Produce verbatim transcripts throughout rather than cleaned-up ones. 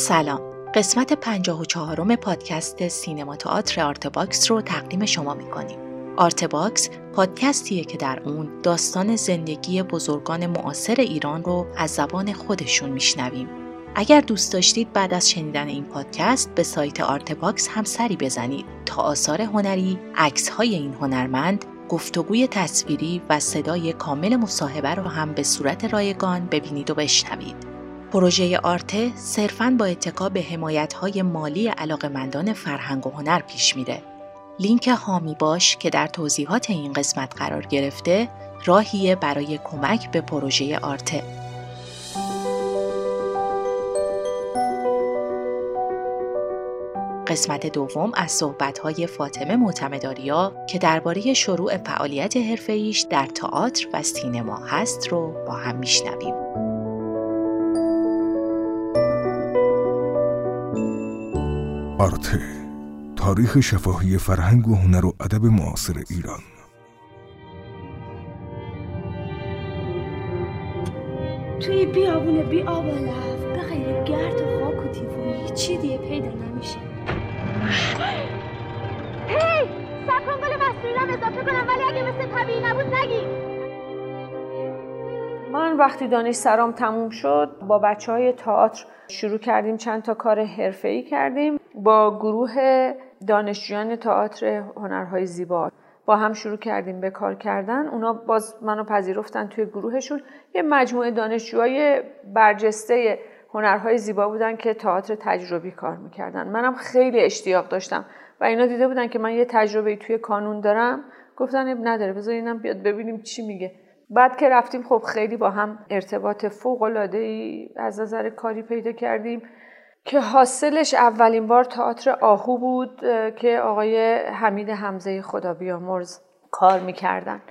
سلام، قسمت پنجاه و چهارم پادکست سینما تئاتر آرتباکس رو تقدیم شما می‌کنیم. آرتباکس پادکستیه که در اون داستان زندگی بزرگان معاصر ایران رو از زبان خودشون میشنویم. اگر دوست داشتید بعد از شنیدن این پادکست به سایت آرتباکس هم سری بزنید تا آثار هنری، عکس‌های این هنرمند، گفتگوی تصویری و صدای کامل مصاحبه رو هم به صورت رایگان ببینید و بشنوید. پروژه آرته صرفاً با اتکا به حمایت‌های مالی علاقه‌مندان فرهنگ و هنر پیش میره. لینک حامی باش که در توضیحات این قسمت قرار گرفته، راهیه برای کمک به پروژه آرته. قسمت دوم از صحبت‌های فاطمه معتمدآریا که درباره شروع فعالیت حرفه‌ایش در تئاتر و سینما هست رو با هم میشنویم. آرته، تاریخ شفاهی فرهنگ و هنر و ادب معاصر ایران. توی بیابونه بی آب و لف، به غیر گرد و خاک و تیفون هیچی دیگه پیدا نمیشه. هی، سر کن گل مسئولم اضافه کنم، ولی اگه مثل طبیعی نبود نگیم. من وقتی دانش سرام تموم شد با بچه های تئاتر شروع کردیم، چند تا کار حرفه‌ای کردیم با گروه دانشجویان تئاتر هنرهای زیبا. با هم شروع کردیم به کار کردن. اونا باز منو پذیرفتن توی گروهشون. یه مجموعه دانشجوهای برجسته هنرهای زیبا بودن که تئاتر تجربی کار میکردن. منم خیلی اشتیاق داشتم و اینا دیده بودن که من یه تجربه توی کانون دارم، گفتن اب نداره بذار اینم بیاد ببینیم چی میگه. بعد که رفتیم خب خیلی با هم ارتباط فوق‌العاده‌ای از نظر کاری پیدا کردیم که حاصلش اولین بار تئاتر آهو بود که آقای حمید حمزه خدا بیامرز کار می‌کردن.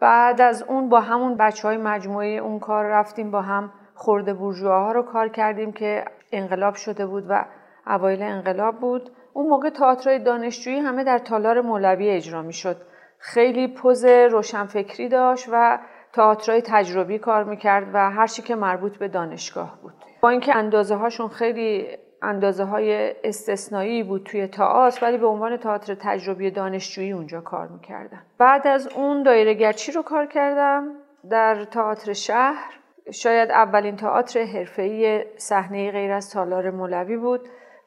بعد از اون با همون بچه‌های مجموعه اون کار رفتیم با هم خرده بورژواها رو کار کردیم که انقلاب شده بود و اوایل انقلاب بود. اون موقع تئاترای دانشجویی همه در تالار مولوی اجرا می‌شد. خیلی پوز روشنفکری داشت و تئاترای تجربی کار میکرد و هر چی که مربوط به دانشگاه بود. با اینکه اندازه هاشون خیلی اندازه های استثنایی بود توی تئاتر، ولی به عنوان تئاتر تجربی دانشجویی اونجا کار میکردن. بعد از اون دایره گرچی رو کار کردم در تئاتر شهر. شاید اولین تئاتر حرفه‌ای صحنه‌ای غیر از تالار مولوی بود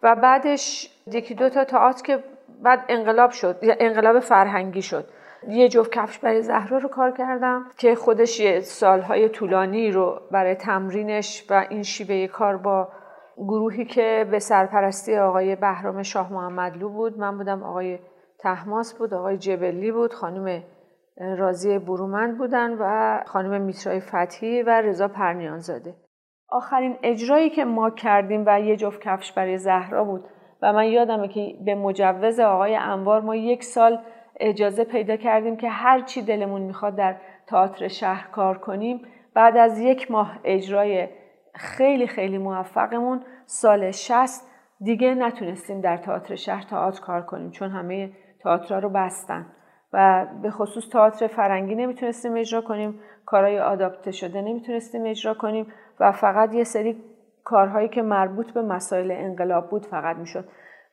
و بعدش یکی دو تا تئاتر که بعد انقلاب شد، انقلاب فرهنگی شد. یه جفت کفش برای زهرا رو کار کردم که خودش یه سالهای طولانی رو برای تمرینش و این شیوه کار با گروهی که به سرپرستی آقای بهرام شاه محمدلو بود، من بودم، آقای تحماسب بود، آقای جبلی بود، خانم رازی برومند بودن و خانم میترا فتحی و رضا پرنیان‌زاده. آخرین اجرایی که ما کردیم و یه جفت کفش برای زهرا بود و من یادمه که به مجوز آقای انوار ما یک سال اجازه پیدا کردیم که هر چی دلمون میخواد در تئاتر شهر کار کنیم. بعد از یک ماه اجرای خیلی خیلی موفقمون سال شصت دیگه نتونستیم در تئاتر شهر تئاتر کار کنیم، چون همه تئاترها رو بستن و به خصوص تئاتر فرنگی نمیتونستیم اجرا کنیم، کارهای آداپته شده نمیتونستیم اجرا کنیم و فقط یه سری کارهایی که مربوط به مسائل انقلاب بود فقط میشد.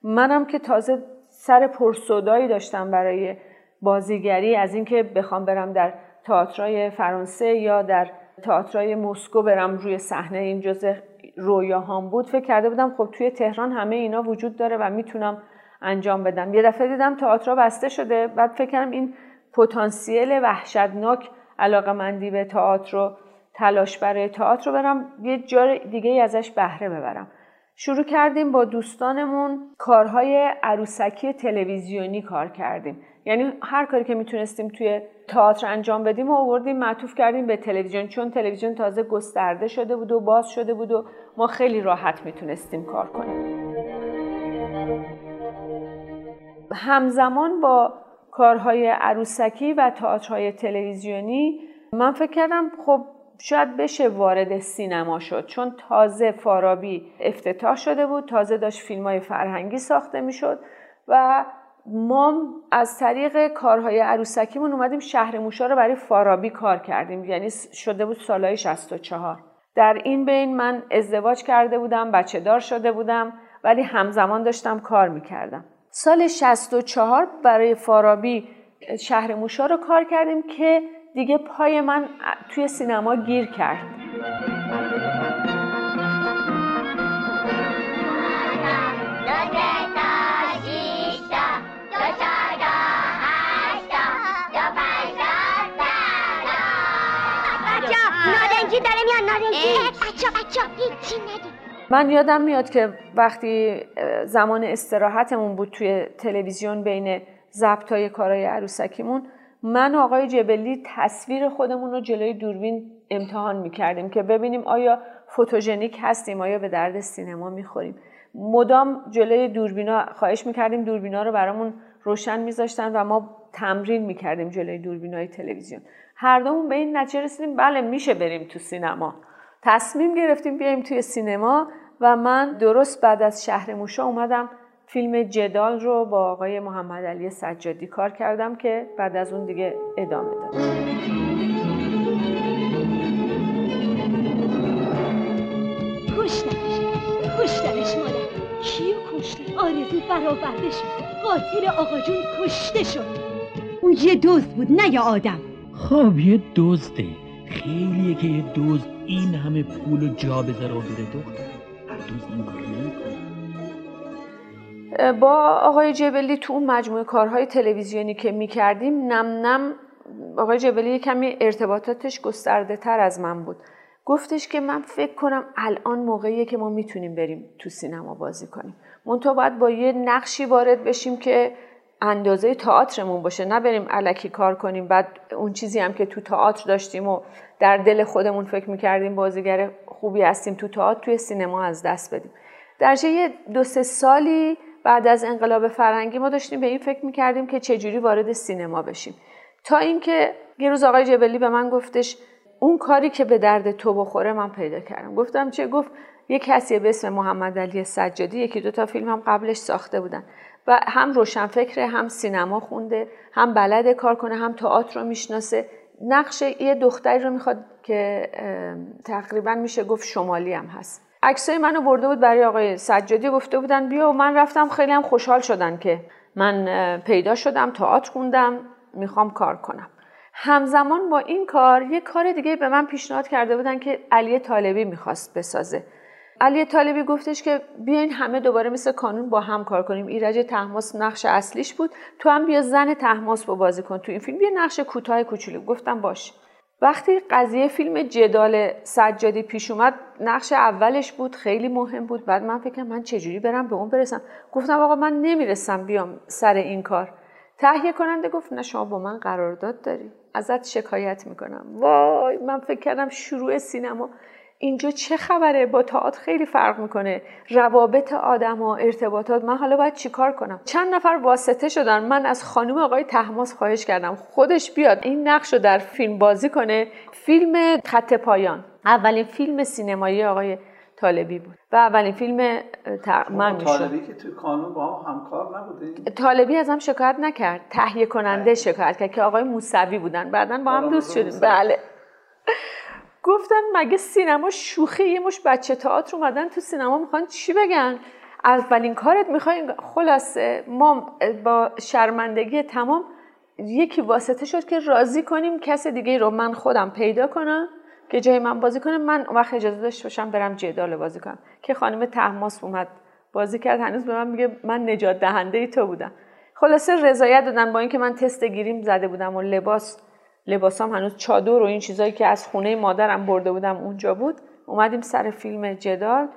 منم که تازه سر پرسودایی داشتم برای بازیگری، از اینکه بخوام برم در تئاترای فرانسه یا در تئاترای مسکو برم روی صحنه، این جزء رویاهام بود. فکر کرده بودم خب توی تهران همه اینا وجود داره و میتونم انجام بدم. یه دفعه دیدم تئاترا بسته شده، بعد فکر کردم این پتانسیل وحشتناک علاقه‌مندی به تئاتر رو، تلاش برای تئاتر رو برم یه جای دیگه ازش بهره ببرم. شروع کردیم با دوستانمون کارهای عروسکی تلویزیونی کار کردیم. یعنی هر کاری که میتونستیم توی تئاتر انجام بدیم و آوردیم معطوف کردیم به تلویزیون، چون تلویزیون تازه گسترده شده بود و باز شده بود و ما خیلی راحت میتونستیم کار کنیم. همزمان با کارهای عروسکی و تئاترهای تلویزیونی من فکر کردم خب شاید بشه وارد سینما شد، چون تازه فارابی افتتاح شده بود، تازه داشت فیلم‌های فرهنگی ساخته میشد و ما از طریق کارهای عروسکیمون اومدیم شهر موشا رو برای فارابی کار کردیم. یعنی شده بود سالهای شصت و چهار. در این بین من ازدواج کرده بودم، بچه دار شده بودم، ولی همزمان داشتم کار میکردم. سال شصت و چهار برای فارابی شهر موشا رو کار کردیم که دیگه پای من توی سینما گیر کرد. نارنجی داره میان، نارنجی. بچا بچا هیچی ندید. من یادم میاد که وقتی زمان استراحتمون بود توی تلویزیون بین ضبطای کارهای عروسکیمون، من و آقای جبلی تصویر خودمون رو جلوی دوربین امتحان میکردیم که ببینیم آیا فوتوژنیک هستیم، آیا به درد سینما میخوریم. مدام جلوی دوربینا خواهش میکردیم، دوربینا رو برامون روشن میذاشتن و ما تمرین میکردیم جلوی دوربینای تلویزیون. هر دومون به این نتیجه رسیدیم بله میشه بریم تو سینما. تصمیم گرفتیم بیایم توی سینما و من درست بعد از شهر موشا اومدم فیلم جدال رو با آقای محمد علی سجادی کار کردم که بعد از اون دیگه ادامه داد. کشتنش، کشتنش مادر. کیو کشتن؟ آرزو برآورده شد. قاتل آقا جون کشته شد. اون یه دزد بود نه یه آدم. خب یه دزده. خیلیه که یه دزد این همه پول و جا بذاره و بده دختر. هر دزد این کارو نمیکنه. با آقای جبلی تو اون مجموعه کارهای تلویزیونی که میکردیم نم نم آقای جبلی کمی ارتباطاتش گسترده تر از من بود. گفتش که من فکر کنم الان موقعیه که ما میتونیم بریم تو سینما بازی کنیم، منتها باید با یه نقشی وارد بشیم که اندازه تئاترمون باشه، نبریم الکی کار کنیم بعد اون چیزی هم که تو تئاتر داشتیم و در دل خودمون فکر میکردیم بازیگر خوبی هستیم تو تئاتر توی سینما از دست بدیم. در یه دو سه سالی بعد از انقلاب فرهنگی ما داشتیم به این فکر میکردیم که چجوری وارد سینما بشیم، تا اینکه یه روز آقای جبلی به من گفتش اون کاری که به درد تو بخوره من پیدا کردم. گفتم چه؟ گفت یه کسی به اسم محمد علی سجادی یکی دو تا فیلم هم قبلش ساخته بودن و هم روشنفکره، هم سینما خونده، هم بلد کار کنه، هم تئاتر رو میشناسه. نقش یه دختری رو میخواد که تقریبا میشه گفت شمالی هم هست. عکسای منو برده بود برای آقای سجادی، گفته بودن بیا و من رفتم. خیلی هم خوشحال شدن که من پیدا شدم، تئاتر خوندم، میخوام کار کنم. همزمان با این کار یه کار دیگه به من پیشنهاد کرده بودن که علی طالبی میخواست بسازه. علی طالبی گفتش که بیاین همه دوباره مثل کانون با هم کار کنیم. ایرج طهماسب نقش اصلیش بود، تو هم بیا زن طهماسب بازی کن تو این فیلم، یه نقش کوتاه کوچولو. گفتم باشه. وقتی قضیه فیلم جدال سجادی پیش اومد، نقش اولش بود، خیلی مهم بود. بعد من فکر کردم من چجوری برم به اون برسم. گفتم آقا من نمیرسم بیام سر این کار. تهیه کننده گفت نه شما با من قرارداد داری، ازت شکایت میکنم. وای من فکر کردم شروع سینما اینجا چه خبره، با تئاتر خیلی فرق میکنه روابط آدم و ارتباطات. من حالا باید چیکار کنم؟ چند نفر واسطه شدن. من از خانم آقای طهماسب خواهش کردم خودش بیاد این نقش رو در فیلم بازی کنه. فیلم خط پایان اولین فیلم سینمایی آقای طالبی بود و اولین فیلم من میشد. طالبی که تو کانون با هم همکار نبوده؟ طالبی ازم شکایت نکرد، تهیه کننده شکایت کرد که آقای موسوی بودن، بعدن با هم دوست شدیم. بله. گفتن مگه سینما شوخی؟ یه مش بچه تئاتر اومدن تو سینما میخوان چی بگن؟ اولین کارت میخواین؟ خلاصه ما با شرمندگی تمام یکی واسطه شد که راضی کنیم کس دیگه رو من خودم پیدا کنم که جای من بازی کنه. من اون وقت اجازه داشت باشم برم جدال بازی کنم که خانم طهماسب اومد بازی کرد. هنوز به من میگه من نجات دهنده تو بودم. خلاصه رضایت دادن با اینکه من تست گیریم زده بودم و لباس لباسام هنوز چادر و این چیزایی که از خونه مادرم برده بودم اونجا بود. اومدیم سر فیلم جدال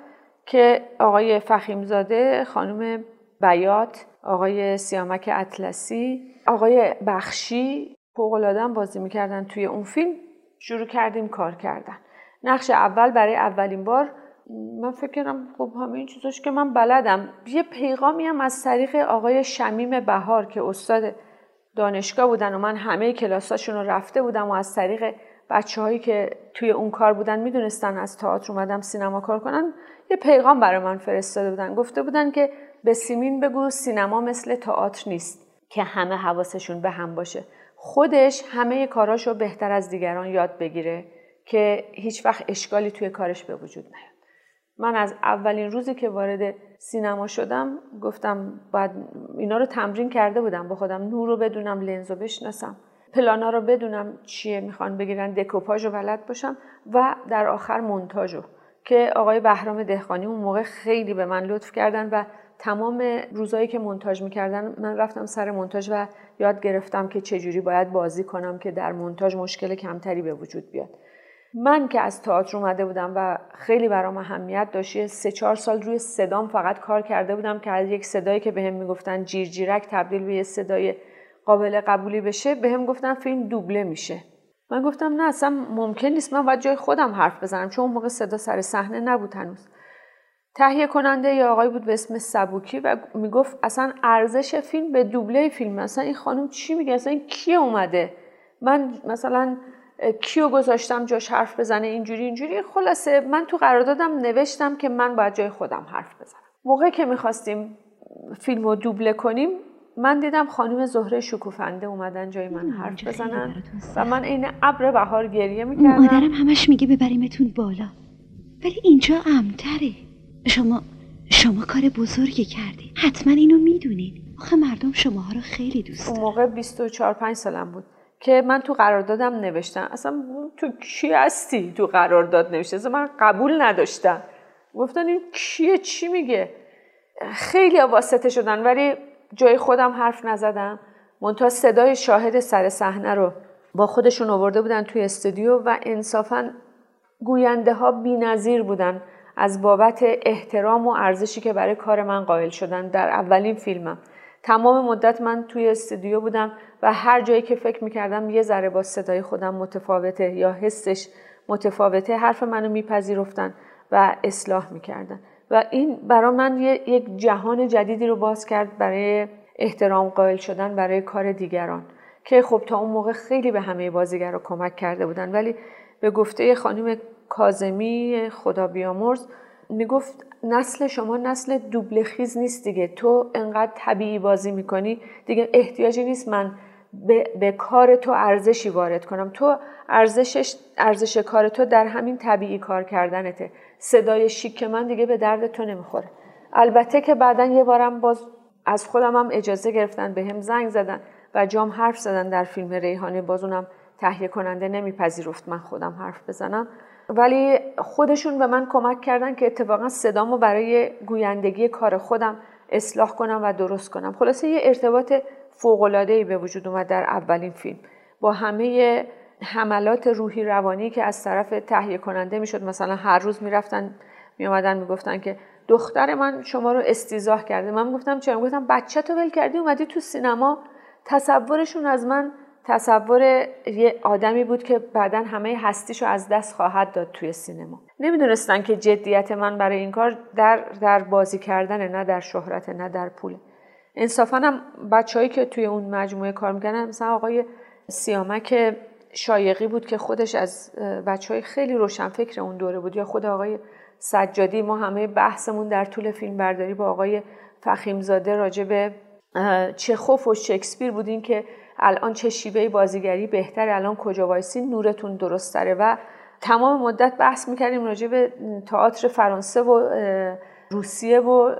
که آقای فخیمزاده، خانم بیات، آقای سیامک اطلسی، آقای بخشی پوغلادن بازی میکردن توی اون فیلم. شروع کردیم کار کردن. نقش اول برای اولین بار من فکر کردم خب همین چیزاش که من بلدم. یه پیغامی هم از طریق آقای شمیم بهار که استاد دانشگاه بودن و من همه کلاساشون رو رفته بودم و از طریق بچه‌هایی که توی اون کار بودن میدونستن از تئاتر اومدم سینما کار کنن، یه پیغام برای من فرستاده بودن. گفته بودن که به سیمین بگو سینما مثل تئاتر نیست که همه حواسشون به هم باشه، خودش همه کاراشو بهتر از دیگران یاد بگیره که هیچ وقت اشکالی توی کارش به وجود نیاد. من از اولین روزی که وارد سینما شدم گفتم باید اینا رو تمرین کرده بودم با خودم، نور رو بدونم، لنز رو بشناسم، پلانا رو بدونم چیه میخوان بگیرن، دکوپاژ رو بلد باشم و در آخر مونتاژ رو که آقای بهرام دهخانی اون موقع خیلی به من لطف کردن و تمام روزایی که مونتاژ میکردن من رفتم سر مونتاژ و یاد گرفتم که چجوری باید بازی کنم که در مونتاژ مشکل کمتری به وجود بیاد. من که از تئاتر اومده بودم و خیلی برام اهمیت داشت، سه چهار سال روی صدام فقط کار کرده بودم که از یک صدایی که بهم میگفتن جیرجیرک تبدیل به یه صدای قابل قبولی بشه. بهم گفتن فیلم دوبله میشه. من گفتم نه اصلا ممکن نیست، من باید جای خودم حرف بزنم، چون اون موقع صدا سر صحنه نبود هنوز. تهیه کننده یا آقای بود به اسم سبوکی و میگفت اصلا ارزش فیلم به دوبله فیلم، اصلا این خانم چی میگه، اصلا این کی اومده، من مثلا کیو گذاشتم جاش حرف بزنه، اینجوری اینجوری. خلاصه من تو قراردادم نوشتم که من باید جای خودم حرف بزنم. موقعی که میخواستیم فیلم رو دوبله کنیم من دیدم خانم زهره شکوفنده اومدن جای من حرف بزنن و من این ابر بهار گریه میکردم. مادرم همش میگه ببریمتون بالا ولی اینجا امن‌تره. شما شما کار بزرگی کردی، حتما اینو میدونید، آخه مردم شماها رو خیلی دوست دارن. اون موقع بیست و چهار پنج سالم بود که من تو قراردادم نوشتم، اصلا تو کی هستی تو قرارداد نوشته، اصلا من قبول نداشتم، گفتن این کیه چی میگه. خیلی واسطه شدن ولی جای خودم حرف نزدم. منتها صدای شاهد سر صحنه رو با خودشون آورده بودن توی استودیو و انصافا گوینده ها بی‌نظیر بودن از بابت احترام و ارزشی که برای کار من قائل شدن. در اولین فیلمم تمام مدت من توی استودیو بودم و هر جایی که فکر میکردم یه ذره با صدای خودم متفاوته یا حسش متفاوته حرف منو میپذیرفتن و اصلاح میکردن و این برای من یک جهان جدیدی رو باز کرد برای احترام قائل شدن برای کار دیگران که خب تا اون موقع خیلی به همه بازیگرا کمک کرده بودن. ولی به گفته خانم کاظمی خدا بیامرز میگفت نسل شما نسل دوبله خیز نیست دیگه، تو انقدر طبیعی بازی میکنی دیگه احتیاجی نیست من به, به کار تو ارزشی وارد کنم، تو ارزشش ارزش کار تو در همین طبیعی کار کردنته، صدای شیک که من دیگه به درد تو نمیخوره. البته که بعدا یه بارم باز از خودم هم اجازه گرفتن، به هم زنگ زدن و جام حرف زدن در فیلم ریحانه، باز اونم تهیه کننده نمیپذیرفت من خودم حرف بزنم ولی خودشون به من کمک کردن که اتفاقا صدامو برای گویندگی کار خودم اصلاح کنم و درست کنم. خلاصه یه ارتباط فوق‌العاده‌ای به وجود اومد در اولین فیلم با همه حملات روحی روانی که از طرف تهیه کننده میشد. مثلا هر روز میرفتن میومدن میگفتن که دختر من شما رو استیضاح کرده. من میگفتم چرا؟ میگفتم بچه تو ول کردی اومدی تو سینما. تصورشون از من تصور یه آدمی بود که بعداً همه هستیشو از دست خواهد داد توی سینما. نمیدونستن که جدیت من برای این کار در در بازی کردنه، نه در شهرت، نه در پوله. انصافاً هم بچه‌هایی که توی اون مجموعه کار می‌کردن، مثلا آقای سیامک شایقی بود که خودش از بچه‌های خیلی روشنفکر اون دوره بود، یا خود آقای سجادی. ما همه بحثمون در طول فیلم برداری با آقای فخیمزاده راجع به چخوف و شکسپیر بودین که الان چه شیوه بازیگری بهتره، الان کجا وایسین، نورتون درست‌تره. و تمام مدت بحث می‌کردیم راجع به تئاتر فرانسه و روسیه و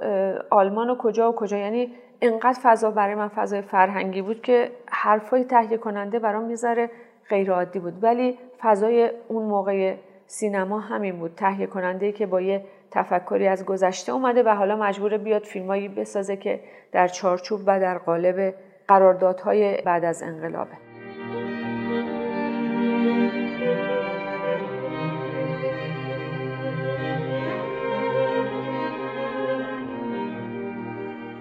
آلمان و کجا و کجا. یعنی انقدر فضا برای من فضای فرهنگی بود که حرفای تهیه کننده برام می‌ذاره غیر عادی بود. ولی فضای اون موقع سینما همین بود، تهیه کننده‌ای که با یه تفکری از گذشته اومده و حالا مجبور بیاد فیلمایی بسازه که در چارچوب و در قالب قراردادهای بعد از انقلابه.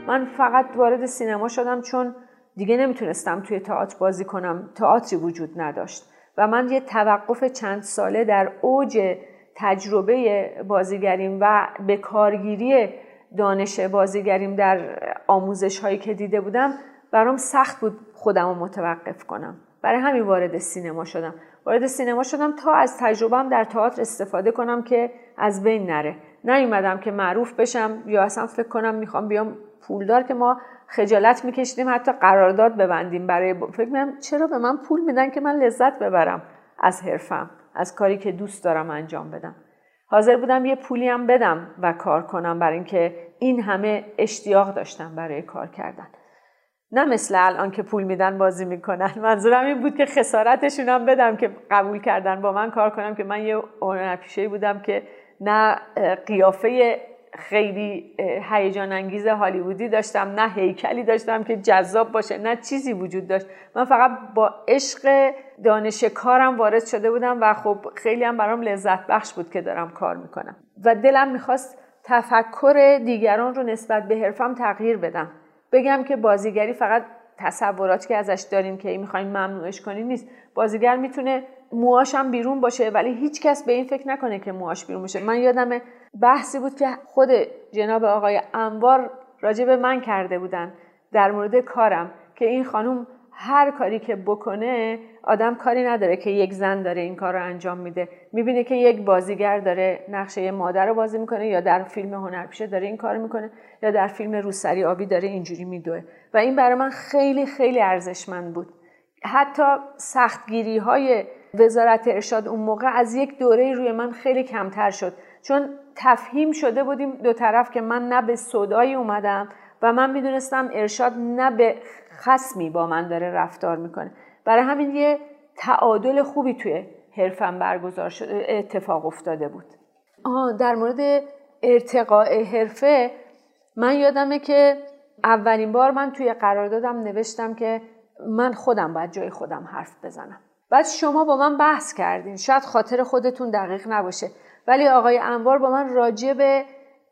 من فقط وارد سینما شدم چون دیگه نمیتونستم توی تئاتر بازی کنم، تئاتری وجود نداشت و من یه توقف چند ساله در اوج تجربه بازیگریم و به کارگیری دانش بازیگریم در آموزش هایی که دیده بودم برام سخت بود خودم رو متوقف کنم. برای همین وارد سینما شدم. وارد سینما شدم تا از تجربه‌ام در تئاتر استفاده کنم که از بین نره. نیومدم که معروف بشم یا اصلا فکر کنم میخوام بیام پولدار، که ما خجالت میکشیدیم حتی قرارداد ببندیم برای ب... فکر می‌کنم چرا به من پول میدن که من لذت ببرم از حرفم، از کاری که دوست دارم انجام بدم. حاضر بودم یه پولی هم بدم و کار کنم، برای اینکه این همه اشتیاق داشتم برای کار کردن. نه مثل الان که پول میدن بازی میکنن. منظورم این بود که خسارتشون هم بدم که قبول کردن با من کار کنم، که من یه هنرپیشه‌ای بودم که نه قیافه خیلی هیجان انگیز هالیوودی داشتم، نه هیکلی داشتم که جذاب باشه، نه چیزی وجود داشت. من فقط با عشق دانش کارم وارد شده بودم و خب خیلی هم برام لذت بخش بود که دارم کار میکنم و دلم میخواست تفکر دیگران رو نسبت به حرفم تغییر بدم. بگم که بازیگری فقط تصوراتی که ازش داریم که میخوایم ممنوعش کنیم نیست. بازیگر میتونه موهاش هم بیرون باشه ولی هیچ کس به این فکر نکنه که موهاش بیرون باشه. من یادم بحثی بود که خود جناب آقای انوار راجع به من کرده بودن در مورد کارم، که این خانم هر کاری که بکنه آدم کاری نداره که یک زن داره این کار رو انجام میده، میبینه که یک بازیگر داره نقشه مادر رو بازی میکنه یا در فیلم هنرپیشه داره این کار میکنه یا در فیلم روسری آبی داره اینجوری میدوه. و این برای من خیلی خیلی ارزشمند بود. حتی سختگیری های وزارت ارشاد اون موقع از یک دوره روی من خیلی کمتر شد، چون تفهیم شده بودیم دو طرف که من نه به صدایی اومدم و من میدونستم ارشاد نه به خصمی با من داره رفتار میکنه. برای همین یه تعادل خوبی توی حرفم برگزار شده، اتفاق افتاده بود. آها، در مورد ارتقاء حرفه من یادمه که اولین بار من توی قراردادم نوشتم که من خودم باید جای خودم حرف بزنم. بعد شما با من بحث کردین، شاید خاطر خودتون دقیق نباشه، ولی آقای انوار با من راجع به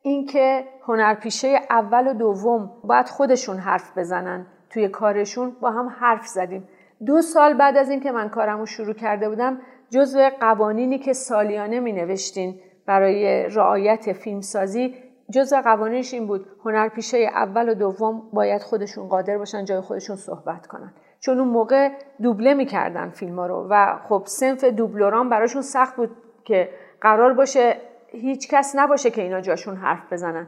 اینکه هنرپیشه اول و دوم باید خودشون حرف بزنن توی کارشون با هم حرف زدیم. دو سال بعد از اینکه من کارمو شروع کرده بودم، جزو قوانینی که سالیانه می نوشتین برای رعایت فیلمسازی، جزو قوانینش این بود هنرپیشه اول و دوم باید خودشون قادر باشن جای خودشون صحبت کنن. چون اون موقع دوبله می‌کردن فیلم‌ها رو و خب صنف دوبلوران براشون سخت بود که قرار باشه هیچ کس نباشه که اینا جاشون حرف بزنن.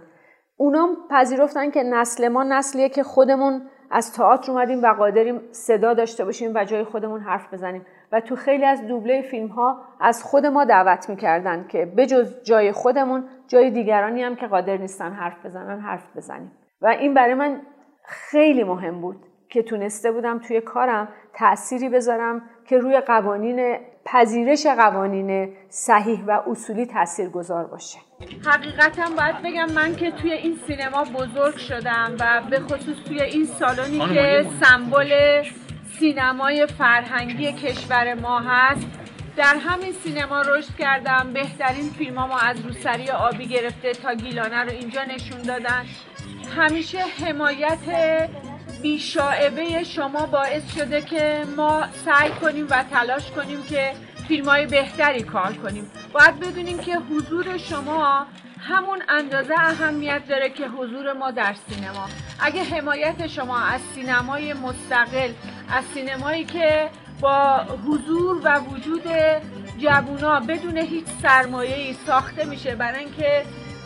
اونام پذیرفتن که نسل ما نسلیه که خودمون از تئاتر اومدیم و قادریم صدا داشته باشیم و جای خودمون حرف بزنیم و تو خیلی از دوبله فیلم‌ها از خود ما دعوت می‌کردن که بجز جای خودمون جای دیگرانی هم که قادر نیستن حرف بزنن حرف بزنیم. و این برای من خیلی مهم بود که تونسته بودم توی کارم تأثیری بذارم که روی قوانین، پذیرش قوانین صحیح و اصولی تاثیرگذار باشه. حقیقتاً باید بگم من که توی این سینما بزرگ شدم و به خصوص توی این سالونی که سمبل سینمای فرهنگی کشور ما هست، در همین سینما رشد کردم. بهترین فیلمامو از روسری آبی گرفته تا گیلانه رو اینجا نشون دادن. همیشه حمایت بیشاعبه شما باعث شده که ما سعی کنیم و تلاش کنیم که فیلم‌های بهتری کار کنیم. باید بدونیم که حضور شما همون اندازه اهمیت داره که حضور ما در سینما. اگه حمایت شما از سینمای مستقل، از سینمایی که با حضور و وجود جوونا بدون هیچ سرمایه‌ای ساخته میشه برای اینکه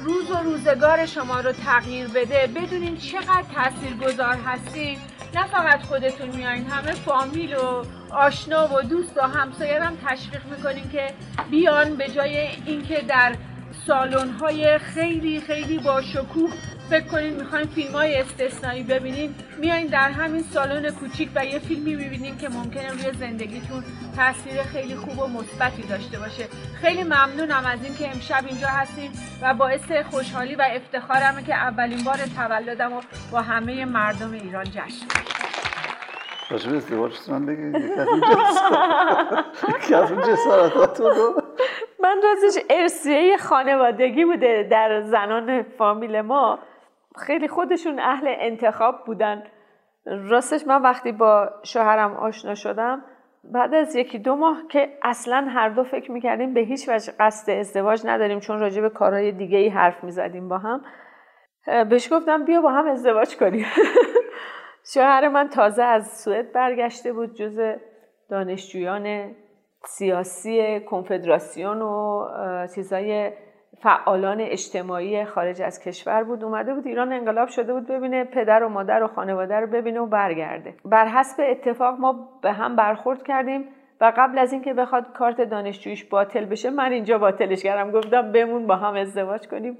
روز و روزگار شما رو تغییر بده، بدونین چقدر تاثیرگذار هستین. نه فقط خودتون میایین، همه فامیل و آشنا و دوست و همسایه هم تشویق میکنین که بیان، به جای اینکه در سالن‌های خیلی خیلی با شکوه فکر کنین میخواین فیلم‌های استثنایی ببینین، میایین در همین سالن کوچیک و یه فیلمی میبینین که ممکنه روی زندگیتون تاثیر خیلی خوب و مثبتی داشته باشه. خیلی ممنونم از اینکه امشب اینجا هستین و باعث خوشحالی و افتخارمه که اولین بار تولدمو با همه مردم ایران جشن بگیرم. ازدواجتون بگید. یکی از اون جسارتاتون رو من راستش ارثیه خانوادگی بوده در زنان فامیل ما، خیلی خودشون اهل انتخاب بودن. راستش من وقتی با شوهرم آشنا شدم، بعد از یکی دو ماه که اصلا هر دو فکر میکردیم به هیچ وجه قصد ازدواج نداریم چون راجع به کارهای دیگه ای حرف میزدیم با هم، بهش گفتم بیا با هم ازدواج کنیم. شوهر من تازه از سوئد برگشته بود، جزو دانشجویان سیاسی کنفدراسیون و چیزای فعالان اجتماعی خارج از کشور بود، اومده بود ایران، انقلاب شده بود ببینه، پدر و مادر و خانواده رو ببینه و برگرده. بر حسب اتفاق ما به هم برخورد کردیم و قبل از اینکه بخواد کارت دانشجویش باطل بشه من اینجا باطلش کردم، گفتم بمون با هم ازدواج کنیم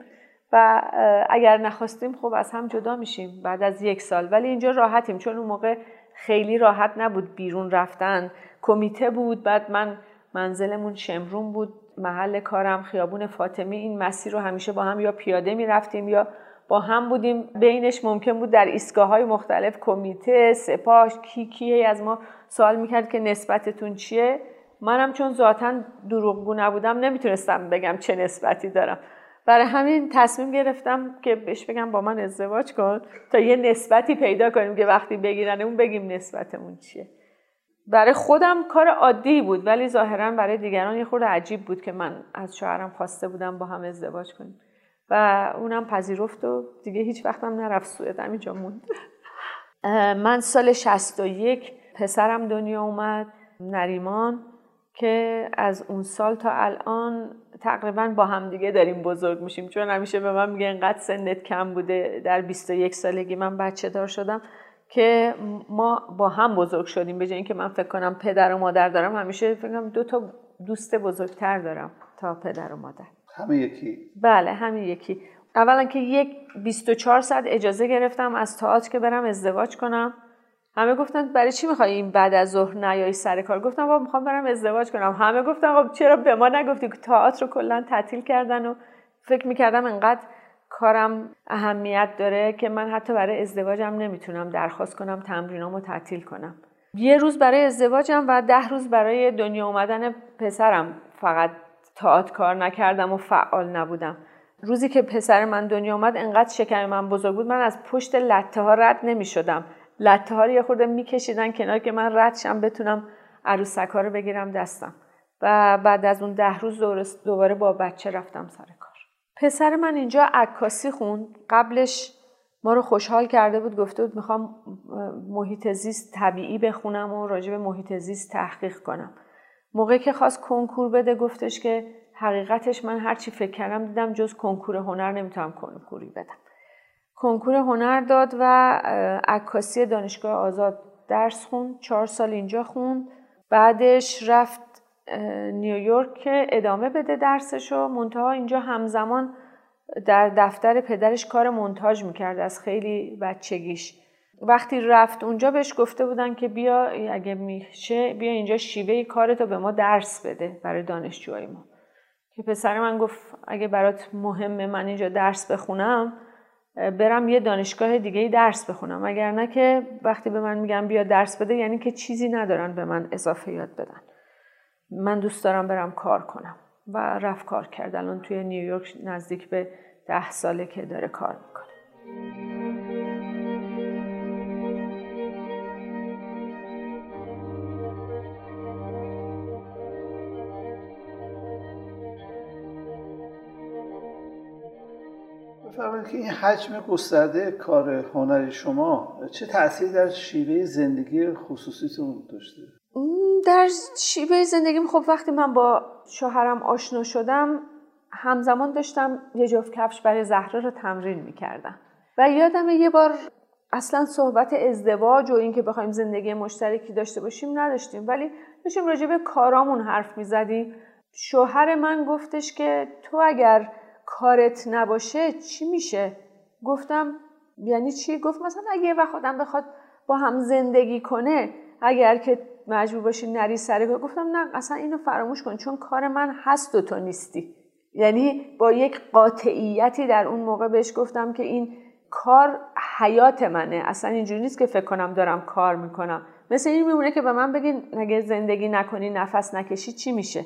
و اگر نخواستیم خب از هم جدا میشیم بعد از یک سال. ولی اینجا راحتیم چون اون موقع خیلی راحت نبود بیرون رفتن، کمیته بود. بعد من منزلمون شمرون بود، محل کارم خیابون فاطمی، این مسیر رو همیشه با هم یا پیاده میرفتیم یا با هم بودیم. بینش ممکن بود در ایستگاه‌های مختلف کمیته، سپاه، کی کی از ما سوال میکرد که نسبتتون چیه. منم چون ذاتاً دروغگو نبودم نمیتونستم بگم چه نسبتی دارم، برای همین تصمیم گرفتم که بهش بگم با من ازدواج کن تا یه نسبتی پیدا کنیم که وقتی بگیرن اون بگیم نسبتمون چیه. برای خودم کار عادی بود ولی ظاهراً برای دیگران یه خورده عجیب بود که من از شوهرم خواسته بودم با هم ازدواج کنیم و اونم پذیرفت و دیگه هیچ وقتم نرفت سوئد، همینجا موند. من سال شصت و یک پسرم دنیا اومد، نریمان، که از اون سال تا الان تقریبا با هم دیگه داریم بزرگ میشیم. چون همیشه به من میگه انقدر سنت کم بوده، در بیست و یک سالگی من بچه دار شدم که ما با هم بزرگ شدیم. به جای اینکه من فکر کنم پدر و مادر دارم، همیشه فکر کنم دو تا دوست بزرگتر دارم تا پدر و مادر. همین یکی؟ بله همین یکی. اولا که یک بیست و چهار ساعت اجازه گرفتم از تئاتر که برم ازدواج کنم. همه گفتن برای چی میخوای این بعد از ظهر نیای سر کار؟ گفتم بابا میخوام برم ازدواج کنم. همه گفتن خب چرا به ما نگفتی؟ تئاتر رو کلا تعطیل کردن و فکر میکردم انقدر کارم اهمیت داره که من حتی برای ازدواجم نمیتونم درخواست کنم تمرینامو تعطیل کنم. یه روز برای ازدواجم و ده روز برای دنیا اومدن پسرم فقط تئاتر کار نکردم و فعال نبودم. روزی که پسر من دنیا اومد انقدر شکم من بزرگ بود، من از پشت لته ها رد نمیشدم. لته ها رو یه خورده میکشیدن کنار که من رد شم بتونم عروسک ها رو بگیرم دستم. و بعد از اون ده روز دوباره با بچه رفتم سر کار. پسر من اینجا عکاسی خوند. قبلش ما رو خوشحال کرده بود، گفته بود میخوام محیط زیست طبیعی بخونم و راجع به محیط زیست تحقیق کنم. موقعی که خواست کنکور بده گفتش که حقیقتش من هرچی فکر کردم دیدم جز کنکور هنر نمیتونم کنکوری بدم. کنکور هنر داد و عکاسی دانشگاه آزاد درس خوند. چهار سال اینجا خوند. بعدش رفت نیویورک که ادامه بده درسشو. منتها اینجا همزمان در دفتر پدرش کار مونتاژ میکرد از خیلی بچگیش. وقتی رفت اونجا بهش گفته بودن که بیا اگه میشه بیا اینجا شیوه کارتو به ما درس بده برای دانشجوهای ما. که پسر من گفت اگه برات مهمه من اینجا درس بخونم برم یه دانشگاه دیگه درس بخونم، اگر نه که وقتی به من میگن بیا درس بده یعنی که چیزی ندارن به من اضافه یاد بدن. من دوست دارم برم کار کنم و رفت کار کرد. الان توی نیویورک نزدیک به ده ساله که داره کار میکنه. بفرمایید که این حجم گسترده کار هنری شما چه تأثیری در شیوه زندگی خصوصیتون داشته؟ در شیوه زندگیم خب وقتی من با شوهرم آشنا شدم همزمان داشتم یه جفت کفش برای زهرا رو تمرین میکردم و یادم یه بار اصلا صحبت ازدواج و اینکه بخوایم زندگی مشترکی داشته باشیم نداشتیم، ولی داشتیم راجع به کارامون حرف میزدیم. شوهر من گفتش که تو اگر کارت نباشه چی میشه؟ گفتم یعنی چی؟ گفت مثلا اگه یه وقت آدم بخواد با هم زندگی کنه اگر که مجبور باشی نری سر کار. گفتم نه اصلا اینو فراموش کن چون کار من هست و تو نیستی. یعنی با یک قاطعیتی در اون موقع بهش گفتم که این کار حیات منه، اصلا اینجوری نیست که فکر کنم دارم کار میکنم. مثل این میمونه که به من بگین اگه زندگی نکنی نفس نکشی چی میشه؟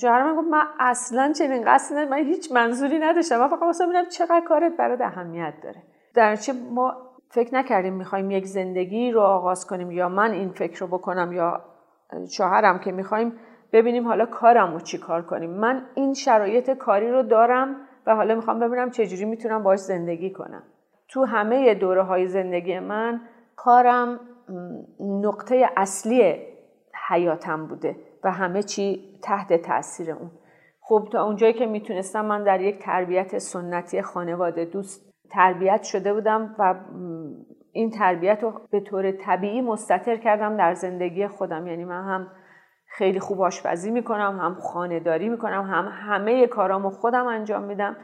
جوهرم گفت من اصلا چنین قصدی ندارم، من هیچ منظوری نداشتم، من فقط واسه ببینم چقدر کارت برات اهمیت داره. درنچه ما فکر نکردیم میخوایم یک زندگی رو آغاز کنیم یا من این فکر رو بکنم یا شوهرم، که میخوایم ببینیم حالا کارمو چی کار کنیم. من این شرایط کاری رو دارم و حالا میخوام ببینم چجوری میتونم باهاش زندگی کنم. تو همه دوره‌های زندگی من کارم نقطه اصلی حیاتم بوده و همه چی تحت تاثیر اون. خب تا اونجایی که میتونستم من در یک تربیت سنتی خانواده دوست تربیت شده بودم و این تربیت رو به طور طبیعی مستتر کردم در زندگی خودم. یعنی من هم خیلی خوب آشپزی میکنم، هم خانه‌داری میکنم، هم همه کارامو خودم انجام میدم،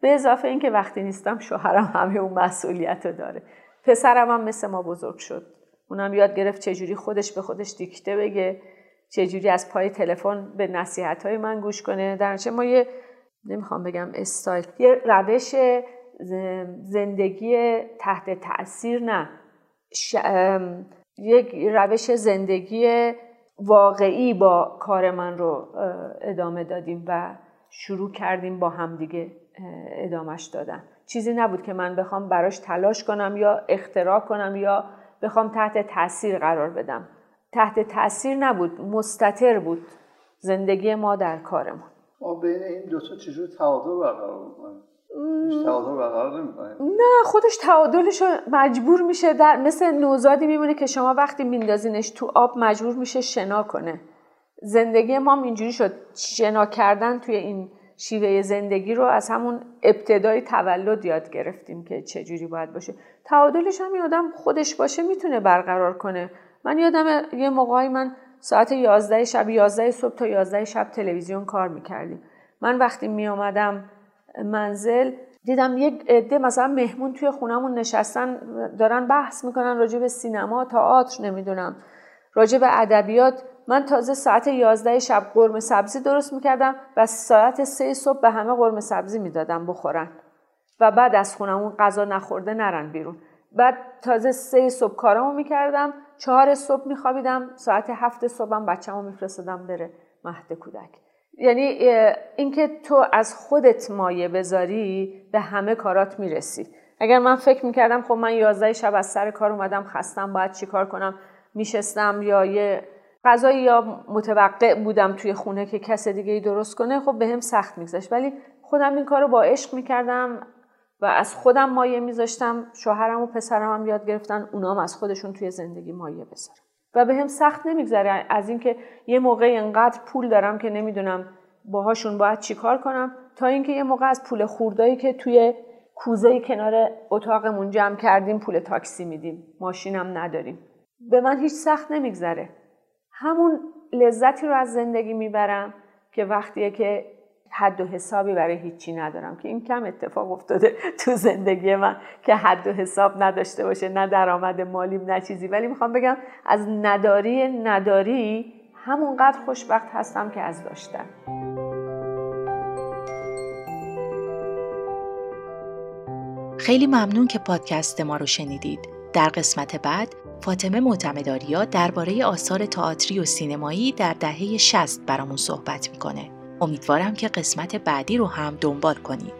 به اضافه اینکه وقتی نیستم شوهرم همه اون مسئولیت رو داره. پسرم هم مثل ما بزرگ شد، اونم یاد گرفت چجوری خودش به خودش دیکته بگه، چجوری از پای تلفن به نصیحت‌های من گوش کنه. در نتیجه ما یه نمیخوام بگم استایل، یه روش زندگی تحت تأثیر نه، ش... یک روش زندگی واقعی با کار من رو ادامه دادیم و شروع کردیم با همدیگه ادامهش دادن. چیزی نبود که من بخوام براش تلاش کنم یا اختراع کنم یا بخوام تحت تأثیر قرار بدم. تحت تأثیر نبود، مستتر بود زندگی ما در کارمون. ما بین این دوتا چجور تعادل برقرار می‌کنیم؟ هیچ تعادل برقرار نمی‌کنیم. نه، خودش تعادلش مجبور میشه. در مثل نوزادی میمونه که شما وقتی میندازینش تو آب مجبور میشه شنا کنه. زندگی ما هم اینجوری شد. شنا کردن توی این شیوه زندگی رو از همون ابتدای تولد یاد گرفتیم که چجوری باید باشه. تعادلش هم آدم خودش باشه میتونه برقرار کنه. من یادم یه موقعی من ساعت یازده شب، یازده صبح تا یازده شب تلویزیون کار میکردیم. من وقتی میامدم منزل دیدم یک عده مثلا مهمون توی خونمون نشستن دارن بحث میکنن راجع به سینما، تئاتر، نمیدونم راجع به ادبیات. من تازه ساعت یازده شب قرمه سبزی درست میکردم و ساعت سه صبح به همه قرمه سبزی میدادم بخورن و بعد از خونمون غذا نخورده نرن بیرون. بعد تازه سه صبح کارامو میکردم، چهار صبح میخوابیدم، ساعت هفت صبحم بچه‌مو میفرستادم بره مهد کودک. یعنی اینکه تو از خودت مایه بذاری به همه کارات میرسی. اگر من فکر میکردم خب من یازده شب از سر کار اومدم خستم باید چی کار کنم، میشستم یا یه غذایی یا متوقع بودم توی خونه که کس دیگه‌ای درست کنه، خب به هم سخت میگذشت. ولی خودم این کارو با عشق میکردم و از خودم مایه میذاشتم. شوهرم و پسرم هم یاد گرفتن اونام از خودشون توی زندگی مایه بذارن و به هم سخت نمیگذره از اینکه یه موقع اینقدر پول دارم که نمیدونم باهاشون باید چی کار کنم، تا اینکه یه موقع از پول خوردایی که توی کوزه کنار اتاقمون جمع کردیم پول تاکسی میدیم، ماشینم نداریم. به من هیچ سخت نمیگذره. همون لذتی رو از زندگی میبرم که وقتیه که حد و حسابی برای هیچی ندارم، که این کم اتفاق افتاده تو زندگی من که حد و حساب نداشته باشه، نه درآمد مالیم نه چیزی. ولی میخوام بگم از نداری نداری همونقدر خوشبخت هستم که از داشتم. خیلی ممنون که پادکست ما رو شنیدید. در قسمت بعد فاطمه معتمدآریا درباره آثار تئاتری و سینمایی در دهه شصت برامون صحبت میکنه. امیدوارم که قسمت بعدی رو هم دنبال کنید.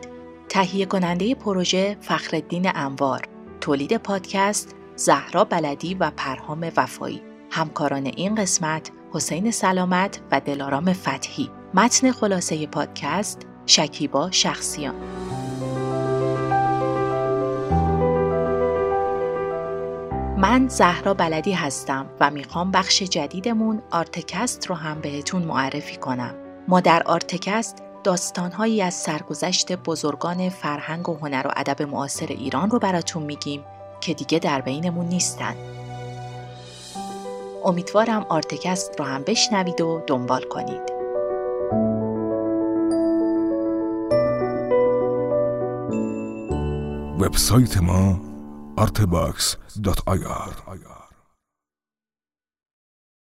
تهیه کننده پروژه فخرالدین انوار، تولید پادکست زهرا بلدی و پرهام وفایی، همکاران این قسمت حسین سلامت و دلارام فتحی، متن خلاصه پادکست شکیبا شخصیان. من زهرا بلدی هستم و میخوام بخش جدیدمون آرتکست رو هم بهتون معرفی کنم. ما در آرتکست داستانهایی از سرگذشت بزرگان فرهنگ و هنر و ادب معاصر ایران رو براتون میگیم که دیگه در بینمون نیستن. امیدوارم آرتکست رو هم بشنوید و دنبال کنید. وبسایت ما آرتباکس دات آی آر